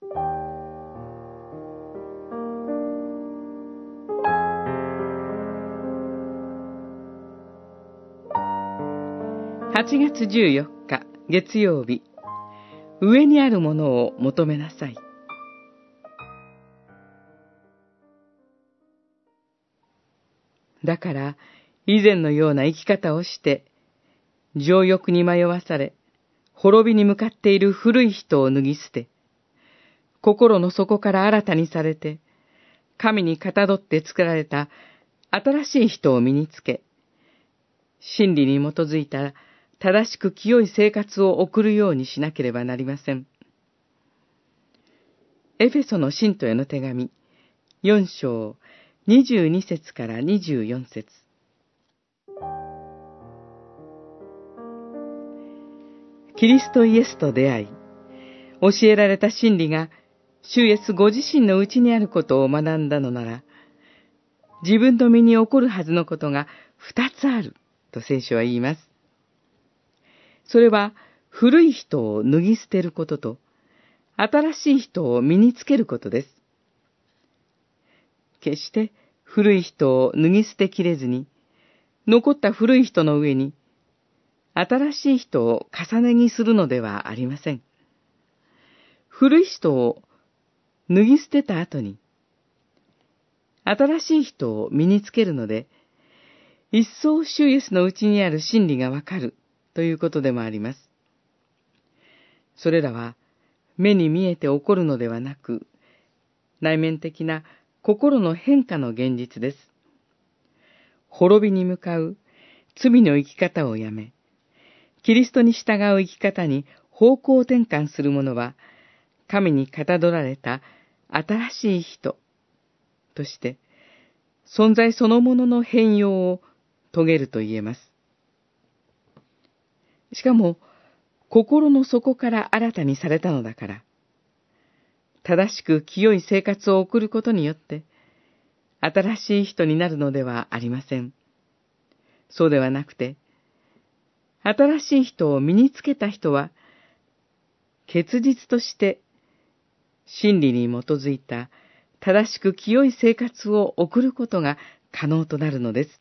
8月14日月曜日、上にあるものを求めなさい。だから以前のような生き方をして、情欲に迷わされ、滅びに向かっている古い人を脱ぎ捨て、心の底から新たにされて、神にかたどって作られた新しい人を身につけ、真理に基づいた正しく清い生活を送るようにしなければなりません。エフェソの信徒への手紙、4章22節から24節。キリストイエスと出会い、教えられた真理が主イエスご自身のうちにあることを学んだのなら、自分の身に起こるはずのことが2つあると聖書は言います。それは、古い人を脱ぎ捨てることと、新しい人を身につけることです。決して古い人を脱ぎ捨てきれずに、残った古い人の上に、新しい人を重ね着するのではありません。古い人を脱ぎ捨てた後に、新しい人を身につけるので、一層主イエスのうちにある真理がわかるということでもあります。それらは目に見えて起こるのではなく、内面的な心の変化の現実です。滅びに向かう罪の生き方をやめ、キリストに従う生き方に方向転換する者は、神にかたどられた新しい人として、存在そのものの変容を遂げると言えます。しかも、心の底から新たにされたのだから、正しく清い生活を送ることによって、新しい人になるのではありません。そうではなくて、新しい人を身につけた人は、結実として、真理に基づいた正しく清い生活を送ることが可能となるのです。